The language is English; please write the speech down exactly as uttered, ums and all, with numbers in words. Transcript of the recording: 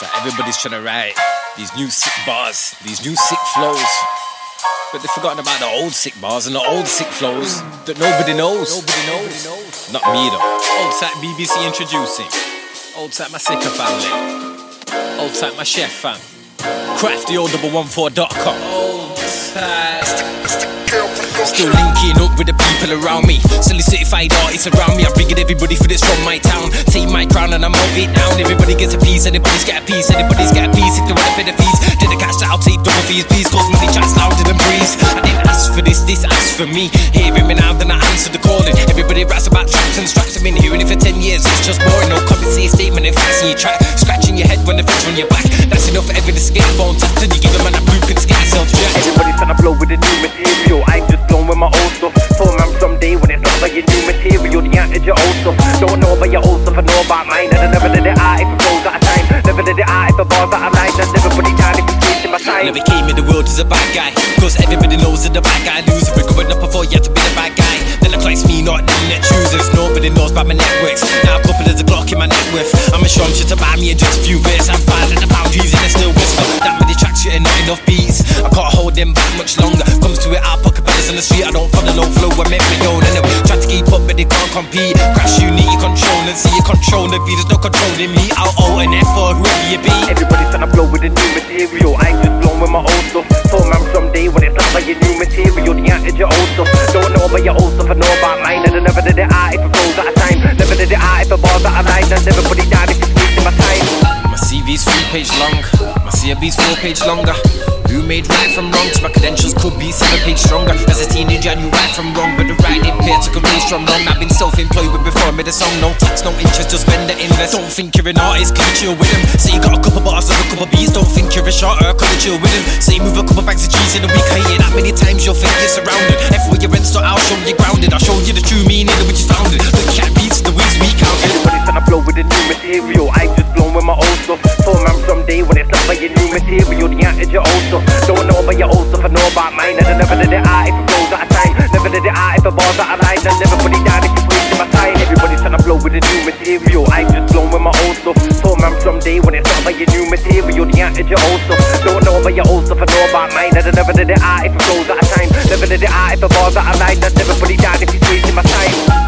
So everybody's trying to write these new sick bars, these new sick flows, but they've forgotten about the old sick bars and the old sick flows that nobody knows. Nobody knows. Nobody knows. Not me though. Old type B B C introducing. Old type my sicker family. Old type my chef fam. Craftyold one fourteen dot com. Old type. Still linking up with the people around me. Solicified artists around me. I bringing everybody for this from my town. Take my crown and I'm out it down. Everybody gets a piece, anybody's got a piece, anybody's got a piece. If they want a bit of fees, didn't catch that, I'll take double fees. Please cause money chats louder than breeze. I didn't ask for this, this asked for me. Hearing me now, then I answer the calling. Everybody raps about traps and straps. I've been hearing it for ten years, it's just boring. No comment, say a statement and facts in your track. Scratching your head when the fits on your back. That's enough for every skate phone tap. Till you give a man a blueprint, skate yourself jack. Everybody's trying to blow with the new material. I'm just blown with my old stuff. Told man someday when it's not about your new material, the art is your old stuff. Don't know about your old stuff, I know about mine. And I never did it out if it goes out of time. Never did it out if it bars out of line. And never put it down if it's wasting my time. Never came in the world as a bad guy, cause everybody knows that the bad guy loser. We're growing up before you have to be the bad guy. Then it likes me, not the net choosers. Nobody knows about my networks. Now I'm couple of the Glock in my net worth. I'm a sure I'm sure to buy me in just a few bits. I'm fine at the boundaries and I still whisper. That many tracks shooting not enough beats. I can't hold them back much longer. Comes to it, I'll pocket on the street, I don't follow no flow, I make my own. And I try to keep up but they can't compete. Crash, you need your control and see your control. If there's no controlling me, I'll owe an F for whoever you be. Everybody's trying to blow with the new material. I ain't just blown with my old stuff. Told man someday when it's not like your new material, the art is your old stuff. Don't know about your old stuff, I know about mine. And I never did it out if it goes out of time. Never did it out if it bars out of line. And never put it down if it's wasting my time. My C V's three page long, my C B's four page longer. Who made right from wrong? To my credentials could be seven page stronger. As a teenager I knew right from wrong, but the right impaired took a race from wrong. I've been self-employed with before I made a song. No tax, no interest, just spend the invest. Don't think you're an artist, could you chill with him? Say you got a couple bars and a couple beats. Don't think you're a shorter, could you chill with him? Say move a couple bags of cheese in a week. I hear that many times you'll think you're surrounded. F where your rent's not, I'll show you grounded. I'll show you the true meaning of which is founded. Look at beats, the weeks we counted. Everybody's trying to blow with the new material. I just blown with my old stuff. Told man someday when it's not like your new material, the art is your old stuff. Don't know about your old stuff, I know about mine. And I never did it out if it goes out of time. Never did it out if it bars out of line. And never put it down if it's wasting my time. Everybody's trying to blow with the new material. I'm just blown with my old stuff. Told man someday when it's not about your new material, the art is your old stuff. Don't know about your old stuff, I know about mine. And I never did it out if it goes out of time. Never did it out if it bars out of line. And never put it down if it's wasting my time.